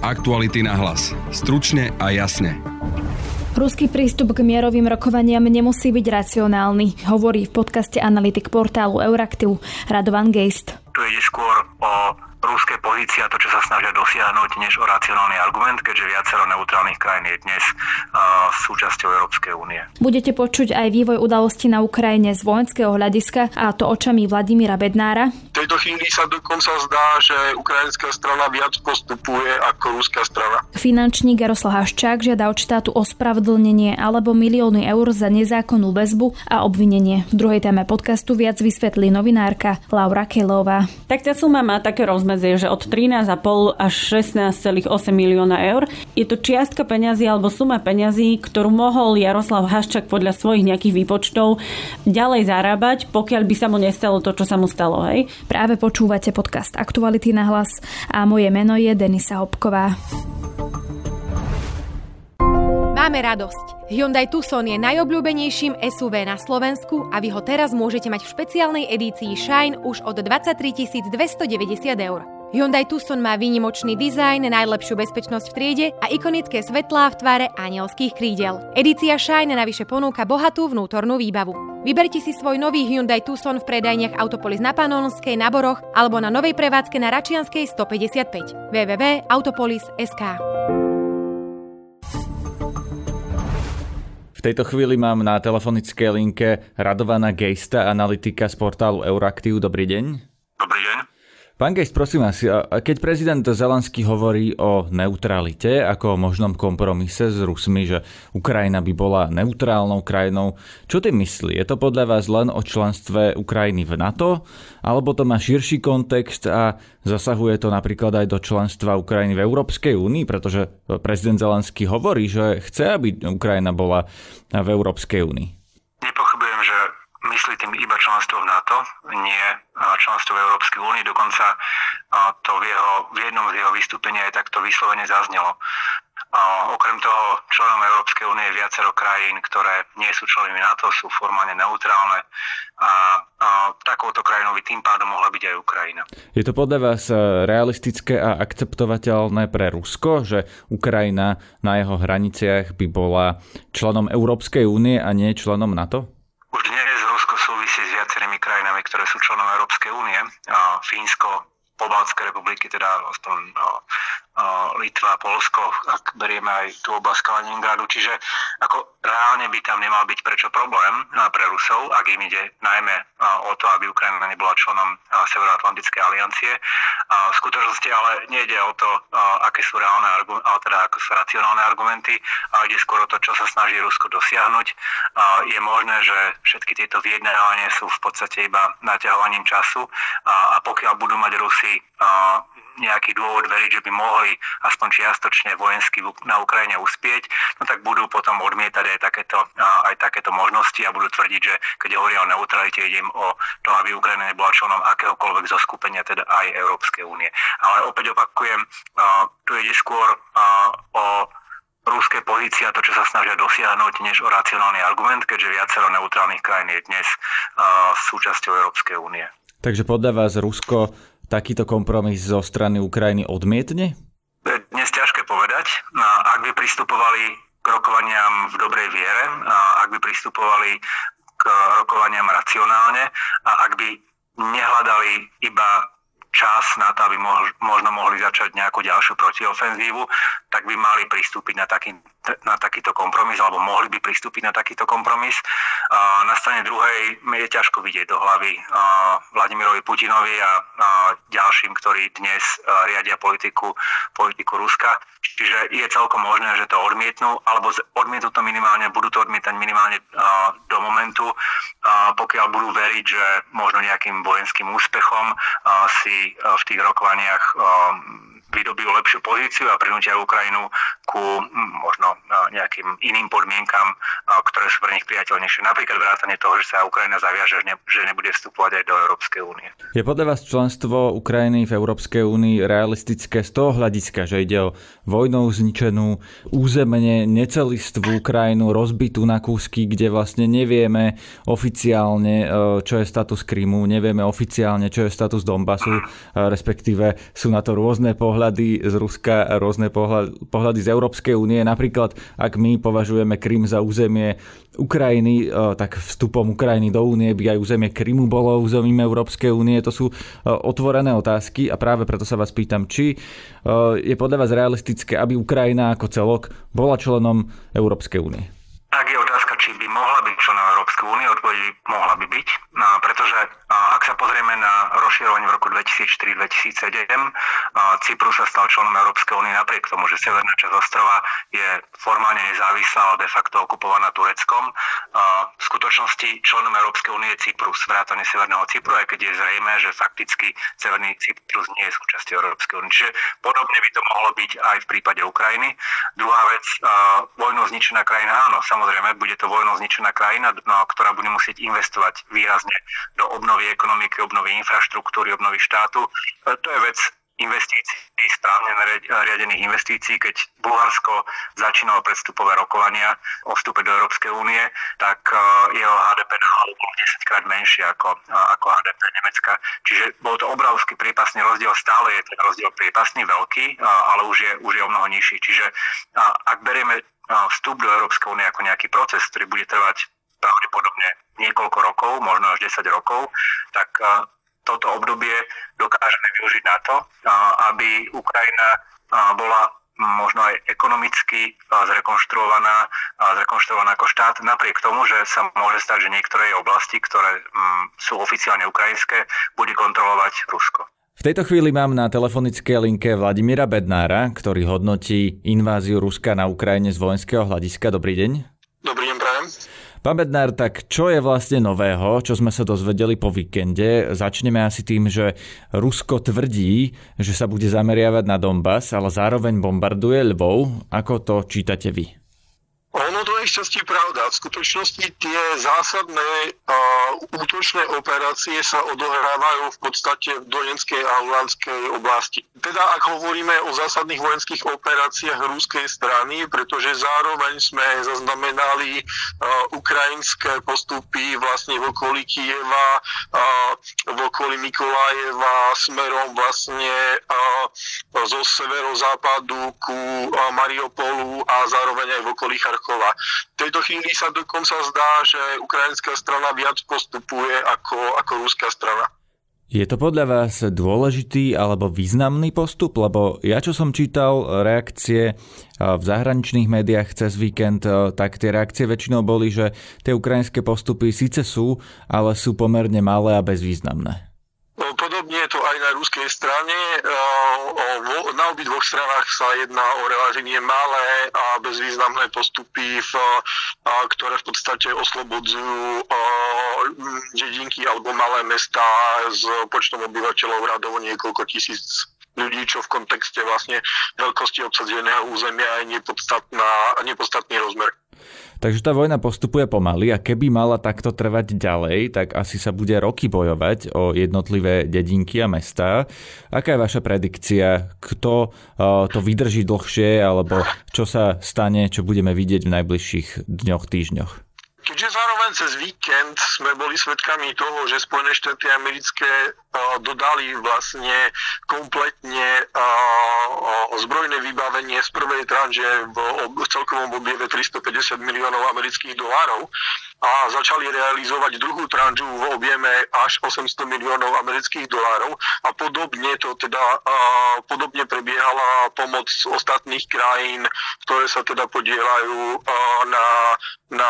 Aktuality na hlas. Stručne a jasne. Ruský prístup k mierovým rokovaniam nemusí byť racionálny, hovorí v podcaste analytik portálu Euractiv Radovan Geist. Tu ide skôr o ruské pozície a to, čo sa snažia dosiahnuť, než o racionálny argument, keďže viacero neutrálnych krajín je dnes súčasťou Európskej únie. Budete počuť aj vývoj udalosti na Ukrajine z vojenského hľadiska, a to očami Vladimíra Bednára. V tejto chvíli sa dokonca zdá, že ukrajinská strana viac postupuje ako ruská strana. Finančník Jaroslav Haščák žiada od štátu ospravedlnenie alebo milióny eur za nezákonnú väzbu a obvinenie. V druhej téme podcastu viac vysvetlí novinárka Laura Kellöová. Tak tá suma má také rozmedzie, že od 13,5 až 16,8 milióna eur. Je to čiastka peňazí alebo suma peňazí, ktorú mohol Jaroslav Haščák podľa svojich nejakých výpočtov ďalej zarábať, pokiaľ by sa mu nestalo to, čo sa mu stalo, hej? Práve počúvate podcast Aktuality na hlas a moje meno je Denisa Hopková. Máme radosť. Hyundai Tucson je najobľúbenejším SUV na Slovensku a vy ho teraz môžete mať v špeciálnej edícii Shine už od 23 290 eur. Hyundai Tucson má výnimočný dizajn, najlepšiu bezpečnosť v triede a ikonické svetlá v tvare anielských krídel. Edícia Shine navyše ponúka bohatú vnútornú výbavu. Vyberte si svoj nový Hyundai Tucson v predajniach Autopolis na Panonskej, na Boroch alebo na novej prevádzke na Račianskej 155. www.autopolis.sk. V tejto chvíli mám na telefonickej linke Radovana Geista, analytika z portálu Euractiv. Dobrý deň. Dobrý deň. Pán Geist, prosím vás, keď prezident Zelenskyj hovorí o neutralite ako o možnom kompromise s Rusmi, že Ukrajina by bola neutrálnou krajinou, čo tým myslí? Je to podľa vás len o členstve Ukrajiny v NATO? Alebo to má širší kontext a zasahuje to napríklad aj do členstva Ukrajiny v Európskej únii? Pretože prezident Zelenskyj hovorí, že chce, aby Ukrajina bola v Európskej únii. Nepochybujem, že myslí tým iba členstvo v NATO, nie členstvo v Európskej únii. Dokonca to v jednom z jeho vystúpení aj takto vyslovene zaznelo. Okrem toho, členom Európskej únie je viacero krajín, ktoré nie sú členmi NATO, sú formálne neutrálne a takouto krajinou by tým pádom mohla byť aj Ukrajina. Je to podľa vás realistické a akceptovateľné pre Rusko, že Ukrajina na jeho hraniciach by bola členom Európskej únie a nie členom NATO? Už dnes Rusko súvisí s viacerými krajinami, ktoré sú členom Európskej únie. Fínsko, Pobaltské republiky, teda Litva, Poľsko, ak berieme aj tú oblasť Kaliningradu. Čiže ako reálne by tam nemal byť prečo problém pre Rusov, ak im ide najmä o to, aby Ukrajina nebola členom Severoatlantickej aliancie. V skutočnosti ale nejde o to, aké sú reálne, teda ako sú racionálne argumenty, ale ide skôr o to, čo sa snaží Rusko dosiahnuť. Je možné, že všetky tieto vyjednávania sú v podstate iba naťahovaním času a pokiaľ budú mať Rusi nejaký dôvod veriť, že by mohli aspoň čiastočne vojensky na Ukrajine uspieť, no tak budú potom odmietať aj takéto možnosti a budú tvrdiť, že keď hovoria o neutralite, ide im o to, aby Ukrajina nebola členom akéhokoľvek zo skupenia, teda aj Európskej únie. Ale opäť opakujem, tu ide skôr o ruské pozície a to, čo sa snažia dosiahnuť, než o racionálny argument, keďže viacero neutrálnych krajín je dnes súčasťou Európskej únie. Takže podľa vás Rusko takýto kompromis zo strany Ukrajiny odmietne? To je dnes ťažké povedať. Ak by pristupovali k rokovaniam v dobrej viere, ak by pristupovali k rokovaniam racionálne a ak by nehľadali iba čas na to, aby možno mohli začať nejakú ďalšiu protiofenzívu, tak by mali pristúpiť na takýto kompromis, alebo mohli by pristúpiť na takýto kompromis. Na strane druhej je ťažko vidieť do hlavy Vladimirovi Putinovi a ďalším, ktorí dnes riadia politiku Ruska. Čiže je celkom možné, že to odmietnú, alebo odmietnú to minimálne, budú to odmietať minimálne do momentu, pokiaľ budú veriť, že možno nejakým vojenským úspechom si v tých rokovaniach vydobijú lepšiu pozíciu a prinútia Ukrajinu ku možno nejakým iným podmienkam, ktoré sú pre nich priateľnejšie. Napríklad vrátane toho, že sa Ukrajina zaviaže, že nebude vstupovať aj do Európskej únie. Je podľa vás členstvo Ukrajiny v Európskej únii realistické z toho hľadiska, že ide o vojnou zničenú, územne necelistvú Ukrajinu, rozbitú na kúsky, kde vlastne nevieme oficiálne, čo je status Krymu, nevieme oficiálne, čo je status Donbasu, respektíve sú na to rôzne pohľady, pohľady z Ruska, rôzne pohľady z Európskej únie. Napríklad, ak my považujeme Krym za územie Ukrajiny, tak vstupom Ukrajiny do únie by aj územie Krymu bolo územím Európskej únie. To sú otvorené otázky a práve preto sa vás pýtam, či je podľa vás realistické, aby Ukrajina ako celok bola členom Európskej únie. Ak je otázka, či by mohla byť členom Európskej únie, odpoveď mohla by byť, pretože ak sa pozrieme na rozširovanie v roku 2004-2007, Cyprus sa stal členom Európskej únie napriek tomu, že severná časť ostrova je formálne nezávislá, ale de facto okupovaná Tureckom. V skutočnosti členom Európskej únie je Cyprus, vrátane severného Cypru, aj keď je zrejmé, že fakticky severný Cyprus nie je súčasťou Európskej únie. Čiže podobne by to mohlo byť aj v prípade Ukrajiny. Druhá vec, vojnou zničená krajina, áno, samozrejme, bude to vojnou zničená krajina, ktorá bude musieť investovať výrazne do obnovy ekonomiky, obnovy infraštruktúry, obnovy štátu. To je vec investícií, správne riadených investícií. Keď Bulharsko začínalo predstupové rokovania o vstupe do Európskej únie, tak jeho HDP na hlavu bolo 10-krát menšie ako HDP Nemecka. Čiže bol to obrovský priepasný rozdiel, stále je ten rozdiel priepasný, veľký, ale už je o mnoho nižší. Čiže ak berieme vstup do Európskej únie ako nejaký proces, ktorý bude trvať pravdepodobne niekoľko rokov, možno až 10 rokov, tak toto obdobie dokážeme využiť na to, aby Ukrajina bola možno aj ekonomicky zrekonštruovaná ako štát, napriek tomu, že sa môže stať, že niektoré oblasti, ktoré sú oficiálne ukrajinské, bude kontrolovať Rusko. V tejto chvíli mám na telefonické linke Vladimíra Bednára, ktorý hodnotí inváziu Ruska na Ukrajine z vojenského hľadiska. Dobrý deň. Dobrý deň, prajem. Pán Bednár, tak čo je vlastne nového, čo sme sa dozvedeli po víkende? Začneme asi tým, že Rusko tvrdí, že sa bude zameriavať na Donbas, ale zároveň bombarduje Lvov. Ako to čítate vy? Ono to je šťastie pravda. V skutočnosti tie zásadné útočné operácie sa odohrávajú v podstate v Donetskej a Luhanskej oblasti. Teda ak hovoríme o zásadných vojenských operáciách ruskej strany, pretože zároveň sme zaznamenali ukrajinské postupy vlastne v okolí Kyjeva, v okolí Mikolajeva, smerom vlastne zo severozápadu ku Mariupolu a zároveň aj v okolí Charkova. V tejto chvíli sa dokonca zdá, že ukrajinská strana viac postupuje ako ruská strana. Je to podľa vás dôležitý alebo významný postup? Lebo ja, čo som čítal reakcie v zahraničných médiách cez víkend, tak tie reakcie väčšinou boli, že tie ukrajinské postupy síce sú, ale sú pomerne malé a bezvýznamné. Podobne je to aj na ruskej strane. Na obidvoch stranách sa jedná o relatívne malé a bezvýznamné postupy, ktoré v podstate oslobodzujú dedinky alebo malé mestá s počtom obyvateľov radovo niekoľko tisíc ľudí, čo v kontexte vlastne veľkosti obsadeného územia je nepodstatný rozmer. Takže tá vojna postupuje pomaly a keby mala takto trvať ďalej, tak asi sa bude roky bojovať o jednotlivé dedinky a mestá. Aká je vaša predikcia? Kto to vydrží dlhšie alebo čo sa stane, čo budeme vidieť v najbližších dňoch, týždňoch? Keďže zároveň cez víkend sme boli svedkami toho, že Spojené štáty americké dodali vlastne kompletne zbrojné vybavenie z prvej tranže v celkovom objeme 350 miliónov amerických dolárov a začali realizovať druhú tranžu v objeme až 800 miliónov amerických dolárov a podobne to teda prebiehala pomoc ostatných krajín, ktoré sa teda podielajú na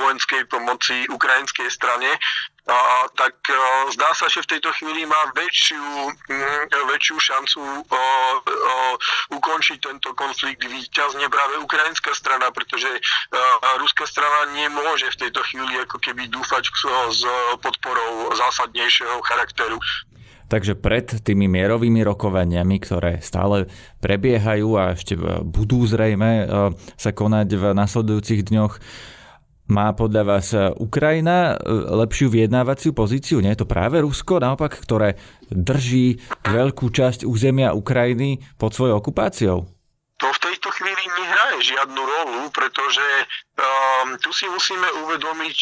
vojenskej pomoci ukrajinskej strane. Tak zdá sa, že v tejto chvíli má väčšiu šancu ukončiť tento konflikt víťazne práve ukrajinská strana, pretože ruská strana nemôže v tejto chvíli ako keby dúfať s podporou zásadnejšieho charakteru. Takže pred tými mierovými rokovaniami, ktoré stále prebiehajú a ešte budú zrejme sa konať v nasledujúcich dňoch, má podľa vás Ukrajina lepšiu vyjednávaciu pozíciu? Nie je to práve Rusko, naopak, ktoré drží veľkú časť územia Ukrajiny pod svojou okupáciou? To v tejto chvíli nehraje žiadnu rolu, pretože tu si musíme uvedomiť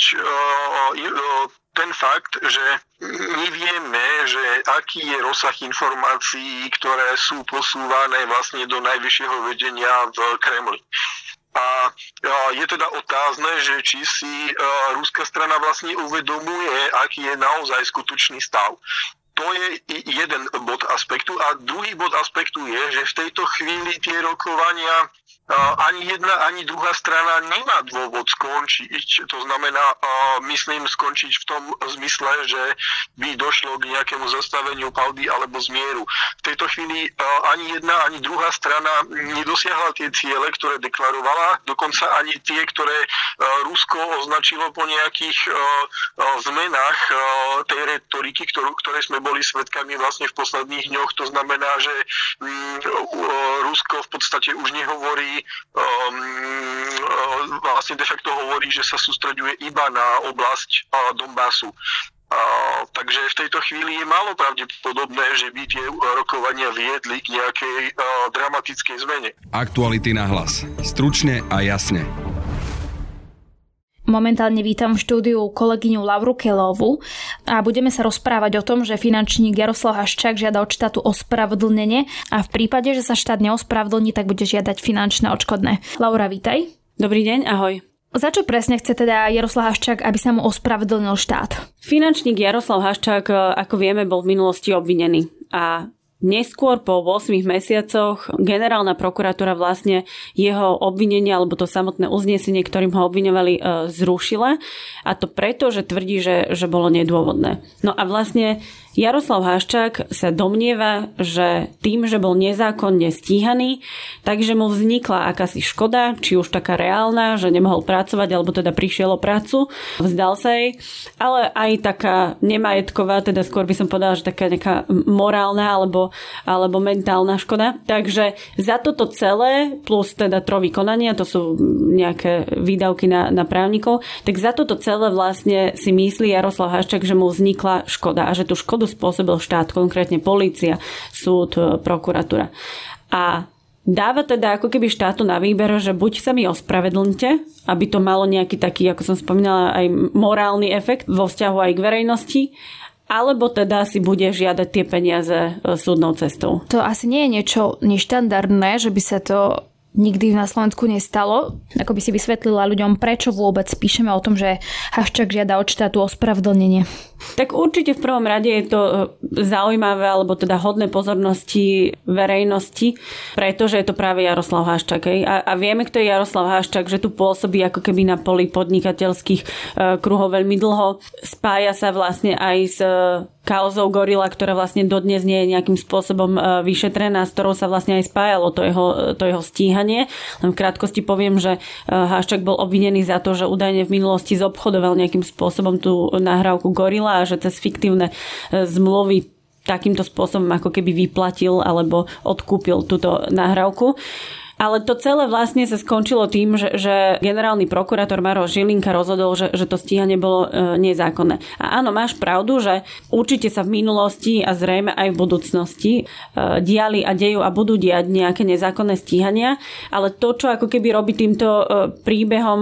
ten fakt, že my vieme, že aký je rozsah informácií, ktoré sú posúvané vlastne do najvyššieho vedenia v Kremli. A je teda otázne, že či si ruská strana vlastne uvedomuje, aký je naozaj skutočný stav. To je jeden bod aspektu. A druhý bod aspektu je, že v tejto chvíli tie rokovania ani jedna, ani druhá strana nemá dôvod skončiť. To znamená, myslím, skončiť v tom zmysle, že by došlo k nejakému zastaveniu palby alebo zmieru. V tejto chvíli ani jedna, ani druhá strana nedosiahla tie ciele, ktoré deklarovala, dokonca ani tie, ktoré Rusko označilo po nejakých zmenách tej retoriky, ktoré sme boli svedkami vlastne v posledných dňoch. To znamená, že Rusko v podstate už nehovorí, vlastne de facto hovorí, že sa sústreďuje iba na oblasť Donbasu. Takže v tejto chvíli je málo pravdepodobné, že by tie rokovania viedli k nejakej dramatickej zmene. Aktuality na hlas. Stručne a jasne. Momentálne vítam v štúdiu kolegyňu Lauru Kellöovú a budeme sa rozprávať o tom, že finančník Jaroslav Haščák žiada od štátu ospravedlnenie a v prípade, že sa štát neospravedlní, tak bude žiadať finančné odškodné. Laura, vítaj. Dobrý deň, ahoj. Za čo presne chce teda Jaroslav Haščák, aby sa mu ospravedlnil štát? Finančník Jaroslav Haščák, ako vieme, bol v minulosti obvinený a neskôr po 8 mesiacoch generálna prokuratúra vlastne jeho obvinenie alebo to samotné uznesenie, ktorým ho obviňovali, zrušila, a to preto, že tvrdí, že bolo nedôvodné. No a vlastne Jaroslav Haščák sa domnieva, že tým, že bol nezákonne stíhaný, takže mu vznikla akási škoda, či už taká reálna, že nemohol pracovať alebo teda prišiel o prácu, vzdal sa jej, ale aj taká nemajetková, teda skôr by som povedala, že taká nejaká morálna alebo mentálna škoda. Takže za toto celé, plus teda trovy konania, to sú nejaké výdavky na právnikov, tak za toto celé vlastne si myslí Jaroslav Haščák, že mu vznikla škoda a že tú škodu spôsobil štát, konkrétne polícia, súd, prokuratúra. A dáva teda ako keby štátu na výber, že buď sa mi ospravedlňte, aby to malo nejaký taký, ako som spomínala, aj morálny efekt vo vzťahu aj k verejnosti, alebo teda si bude žiadať tie peniaze súdnou cestou. To asi nie je niečo neštandardné, že by sa to nikdy na Slovensku nestalo. Ako by si vysvetlila ľuďom, prečo vôbec píšeme o tom, že Haščák žiada od štátu ospravedlnenie? Tak určite v prvom rade je to zaujímavé alebo teda hodné pozornosti verejnosti, pretože je to práve Jaroslav Haščák. A vieme, kto je Jaroslav Haščák, že tu pôsobí ako keby na poli podnikateľských kruhov veľmi dlho. Spája sa vlastne aj s kauzou Gorila, ktorá vlastne dodnes nie je nejakým spôsobom vyšetrená, s ktorou sa vlastne aj spájalo to jeho stíhanie. Len v krátkosti poviem, že Haščák bol obvinený za to, že údajne v minulosti zobchodoval nejakým spôsobom tú nahrávku Gorila a že cez fiktívne zmluvy takýmto spôsobom ako keby vyplatil alebo odkúpil túto nahrávku. Ale to celé vlastne sa skončilo tým, že generálny prokurátor Maroš Žilinka rozhodol, že to stíhanie bolo nezákonné. A áno, máš pravdu, že určite sa v minulosti a zrejme aj v budúcnosti diali a dejú a budú diať nejaké nezákonné stíhania, ale to, čo ako keby robí týmto príbehom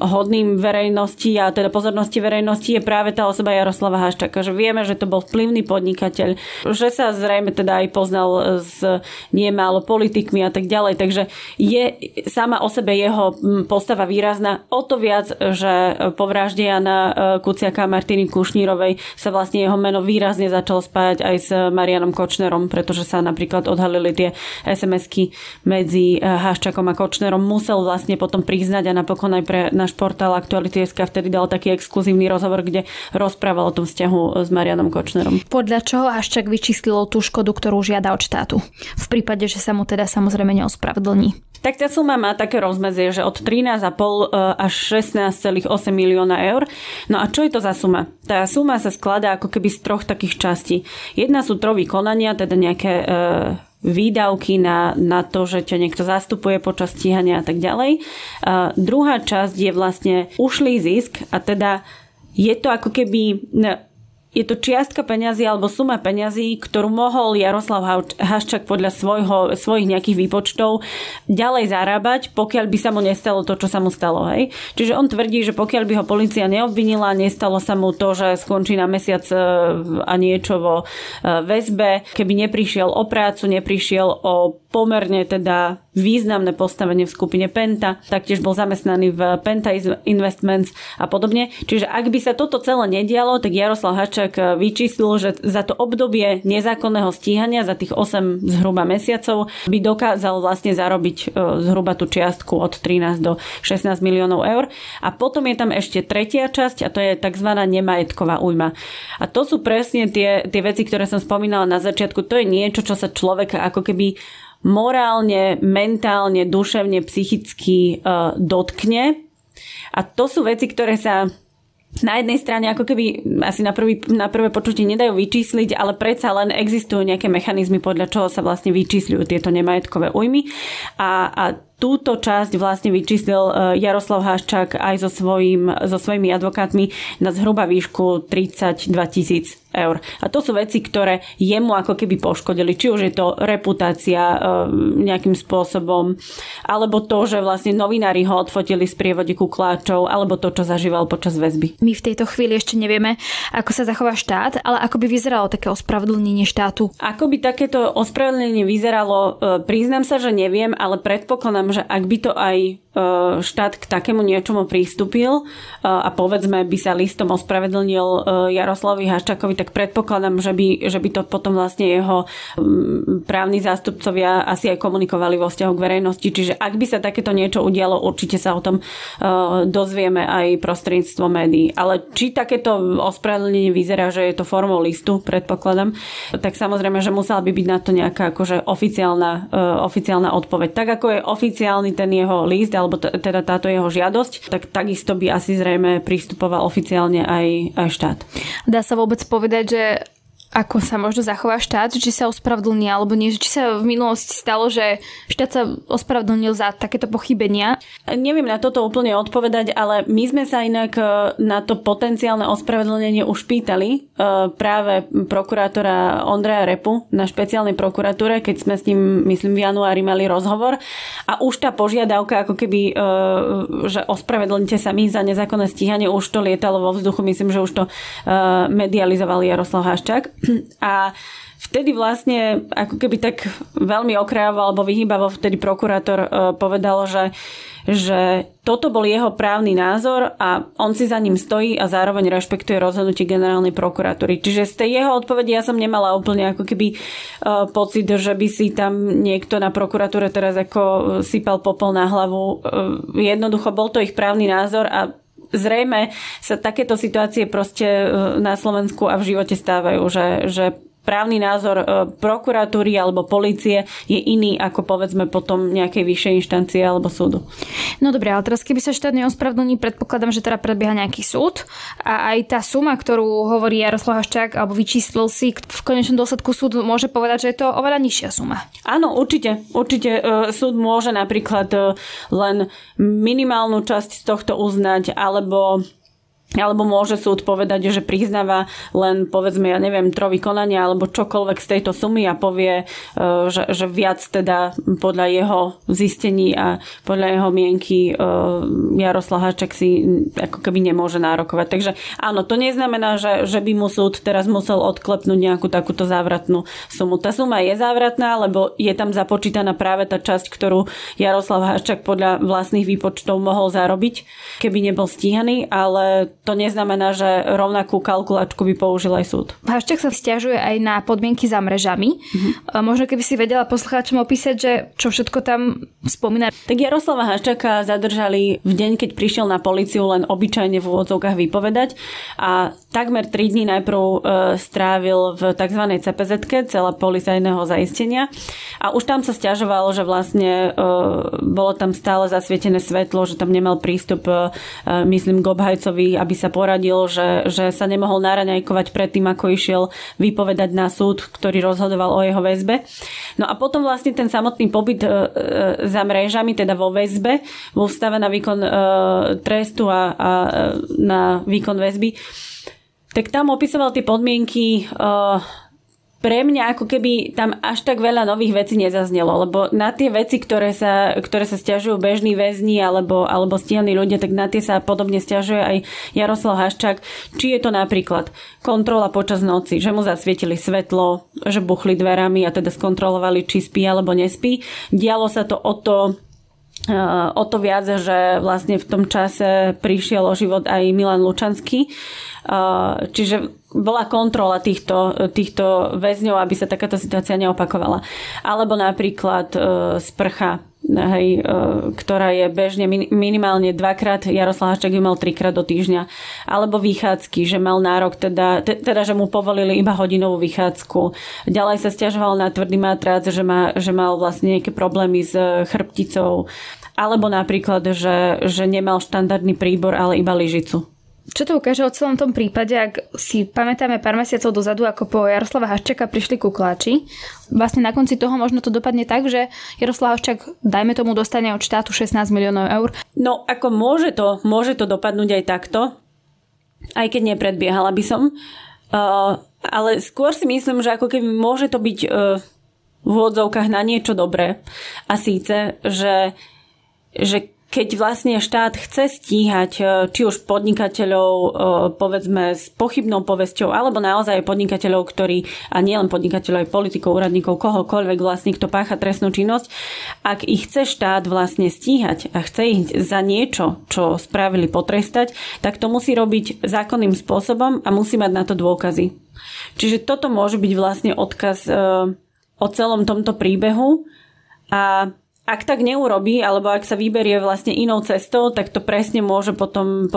hodným verejnosti a teda pozornosti verejnosti, je práve tá osoba Jaroslava Haščáka, že vieme, že to bol vplyvný podnikateľ, že sa zrejme teda aj poznal s nemálo politikmi a tak ďalej, takže je sama o sebe jeho postava výrazná, o to viac, že po vražde Jana Kuciaka a Martíny Kušnírovej sa vlastne jeho meno výrazne začalo spájať aj s Marianom Kočnerom, pretože sa napríklad odhalili tie SMS-ky medzi Haščákom a Kočnerom. Musel vlastne potom priznať a napokon aj pre náš portál Aktuality.sk vtedy dal taký exkluzívny rozhovor, kde rozprával o tom vzťahu s Marianom Kočnerom. Podľa čoho Haščák vyčíslil tú škodu, ktorú žiada od štátu? V prípade, že sa mu teda samozrejme neospravedlní. Tak tá suma má také rozmedzie, že od 13,5 až 16,8 milióna eur. No a čo je to za suma? Tá suma sa skladá ako keby z troch takých častí. Jedna sú trovy konania, teda nejaké výdavky na to, že ťa niekto zastupuje počas stíhania a tak ďalej. Druhá časť je vlastne ušlý zisk a teda je to ako keby Je to čiastka peňazí alebo suma peňazí, ktorú mohol Jaroslav Haščák podľa svojich nejakých výpočtov ďalej zarábať, pokiaľ by sa mu nestalo to, čo sa mu stalo. Hej? Čiže on tvrdí, že pokiaľ by ho polícia neobvinila, nestalo sa mu to, že skončí na mesiac a niečo vo väzbe, keby neprišiel o prácu, neprišiel o pomerne teda významné postavenie v skupine Penta, taktiež bol zamestnaný v Penta Investments a podobne. Čiže ak by sa toto celé nedialo, tak Jaroslav Haščák vyčíslil, že za to obdobie nezákonného stíhania, za tých 8 zhruba mesiacov, by dokázal vlastne zarobiť zhruba tú čiastku od 13 do 16 miliónov eur. A potom je tam ešte tretia časť a to je tzv. Nemajetková újma. A to sú presne tie veci, ktoré som spomínala na začiatku. To je niečo, čo sa človeka ako keby morálne, mentálne, duševne, psychicky dotkne. A to sú veci, ktoré sa na jednej strane ako keby asi na prvé počutie nedajú vyčísliť, ale predsa len existujú nejaké mechanizmy, podľa čoho sa vlastne vyčísľujú tieto nemajetkové újmy. A túto časť vlastne vyčíslil Jaroslav Haščák aj so svojimi advokátmi na zhruba výšku 32 000 eur. A to sú veci, ktoré jemu ako keby poškodili. Či už je to reputácia nejakým spôsobom, alebo to, že vlastne novinári ho odfotili z prievodiku kláčov, alebo to, čo zažíval počas väzby. My v tejto chvíli ešte nevieme, ako sa zachová štát, ale ako by vyzeralo také ospravedlnenie štátu. Ako by takéto ospravedlnenie vyzeralo, priznám sa, že neviem, ale predpokladám, že ak by to aj štát k takému niečomu pristúpil a povedzme by sa listom ospravedlnil Jaroslavovi Haščákovi, tak predpokladám, že by to potom vlastne jeho právni zástupcovia asi aj komunikovali vo vzťahu k verejnosti. Čiže ak by sa takéto niečo udialo, určite sa o tom dozvieme aj prostredníctvom médií. Ale či takéto ospravedlnenie vyzerá, že je to formou listu, predpokladám, tak samozrejme, že musela by byť na to nejaká akože oficiálna odpoveď. Tak ako je oficiálny ten jeho list, alebo teda táto jeho žiadosť, tak takisto by asi zrejme pristupoval oficiálne aj štát. Dá sa vôbec povedať, že ako sa možno zachová štát, či sa ospravedlní alebo nie, či sa v minulosti stalo, že štát sa ospravedlnil za takéto pochybenia? Neviem na toto úplne odpovedať, ale my sme sa inak na to potenciálne ospravedlnenie už pýtali práve prokurátora Ondreja Repu na špeciálnej prokuratúre, keď sme s ním, myslím, v januári mali rozhovor a už tá požiadavka ako keby, že ospravedlnite sa mi za nezákonné stíhanie, už to lietalo vo vzduchu, myslím, že už to medializoval Jaroslav Haščák. A vtedy vlastne ako keby tak veľmi okrajovo alebo vyhýbavo vtedy prokurátor povedal, že toto bol jeho právny názor a on si za ním stojí a zároveň rešpektuje rozhodnutie generálnej prokuratúry. Čiže z tej jeho odpovede ja som nemala úplne ako keby pocit, že by si tam niekto na prokuratúre teraz ako sypal popol na hlavu. Jednoducho bol to ich právny názor a zrejme sa takéto situácie proste na Slovensku a v živote stávajú, že právny názor prokuratúry alebo polície je iný ako povedzme potom nejakej vyššej inštancie alebo súdu. No dobré, ale teraz keby sa štát neospravedlní, predpokladám, že teda prebieha nejaký súd a aj tá suma, ktorú hovorí Jaroslav Haščák alebo vyčíslil si, v konečnom dôsledku súd môže povedať, že je to oveľa nižšia suma. Áno, určite súd môže napríklad len minimálnu časť z tohto uznať alebo môže súd povedať, že priznáva len, povedzme, ja neviem, 3 vykonania alebo čokoľvek z tejto sumy a povie, že viac teda podľa jeho zistení a podľa jeho mienky Jaroslav Haščák si ako keby nemôže nárokovať. Takže áno, to neznamená, že by mu súd teraz musel odklepnúť nejakú takúto závratnú sumu. Tá suma je závratná, lebo je tam započítaná práve tá časť, ktorú Jaroslav Haščák podľa vlastných výpočtov mohol zarobiť, keby nebol stíhaný, ale to neznamená, že rovnakú kalkulačku by použil aj súd. Haščák sa vzťažuje aj na podmienky za mrežami. Mm-hmm. Možno keby si vedela poslucháčom opísať, že čo všetko tam spomína. Tak Jaroslava Haščáka zadržali v deň, keď prišiel na políciu len obyčajne v úvodzovkách vypovedať a takmer 3 dní najprv strávil v tzv. CPZ-ke, celá policajného zaistenia a už tam sa sťažovalo, že vlastne bolo tam stále zasvietené svetlo, že tam nemal prístup myslím k obhajcovi, aby sa poradil, že sa nemohol naraňajkovať predtým, ako išiel vypovedať na súd, ktorý rozhodoval o jeho väzbe. No a potom vlastne ten samotný pobyt za mrežami, teda vo väzbe, vo ústave na výkon trestu a na výkon väzby, tak tam opisoval tie podmienky. Pre mňa ako keby tam až tak veľa nových vecí nezaznelo, lebo na tie veci, ktoré sa sťažujú bežní väzni alebo stíhaní ľudia, tak na tie sa podobne sťažuje aj Jaroslav Haščák. Či je to napríklad kontrola počas noci, že mu zasvietili svetlo, že buchli dverami a teda skontrolovali, či spí alebo nespí. Dialo sa to o to viac, že vlastne v tom čase prišiel o život aj Milan Lučanský. Čiže bola kontrola týchto väzňov, aby sa takáto situácia neopakovala. Alebo napríklad sprcha, hej, ktorá je bežne minimálne dvakrát, Jaroslav Haščák ju mal 3-krát do týždňa. Alebo vychádzky, že mal nárok, teda že mu povolili iba hodinovú vychádzku. Ďalej sa sťažoval na tvrdý matrác, že mal vlastne nejaké problémy s chrbticou. Alebo napríklad, že nemal štandardný príbor, ale iba lyžicu. Čo to ukáže o celom tom prípade, ak si pamätáme pár mesiacov dozadu, ako po Jaroslava Haščáka prišli kukláči? Vlastne na konci toho možno to dopadne tak, že Jaroslav Haščák, dajme tomu, dostane od štátu 16 miliónov eur. No ako môže to dopadnúť aj takto, aj keď nepredbiehala by som. Ale skôr si myslím, že ako keby môže to byť v úvodzovkách na niečo dobré. A síce, že keď vlastne štát chce stíhať či už podnikateľov, povedzme, s pochybnou povesťou, alebo naozaj podnikateľov, ktorí, a nielen podnikateľov, aj politikov, úradníkov, kohokoľvek vlastne, kto pácha trestnú činnosť, ak ich chce štát vlastne stíhať a chce ich za niečo, čo spravili, potrestať, tak to musí robiť zákonným spôsobom a musí mať na to dôkazy. Čiže toto môže byť vlastne odkaz o celom tomto príbehu. A ak tak neurobí, alebo ak sa vyberie vlastne inou cestou, tak to presne môže potom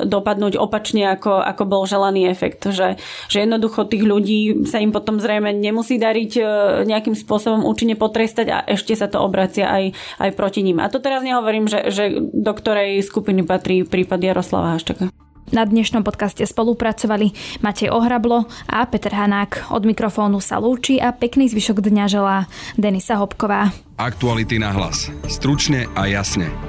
dopadnúť opačne, ako bol želaný efekt. Že jednoducho tých ľudí sa im potom zrejme nemusí dariť nejakým spôsobom účinne potrestať a ešte sa to obracia aj proti ním. A to teraz nehovorím, že do ktorej skupiny patrí prípad Jaroslava Haščáka. Na dnešnom podcaste spolupracovali Matej Ohrablo a Peter Hanák. Od mikrofónu sa lúči a pekný zvyšok dňa želá Denisa Hopková. Aktuality na hlas. Stručne a jasne.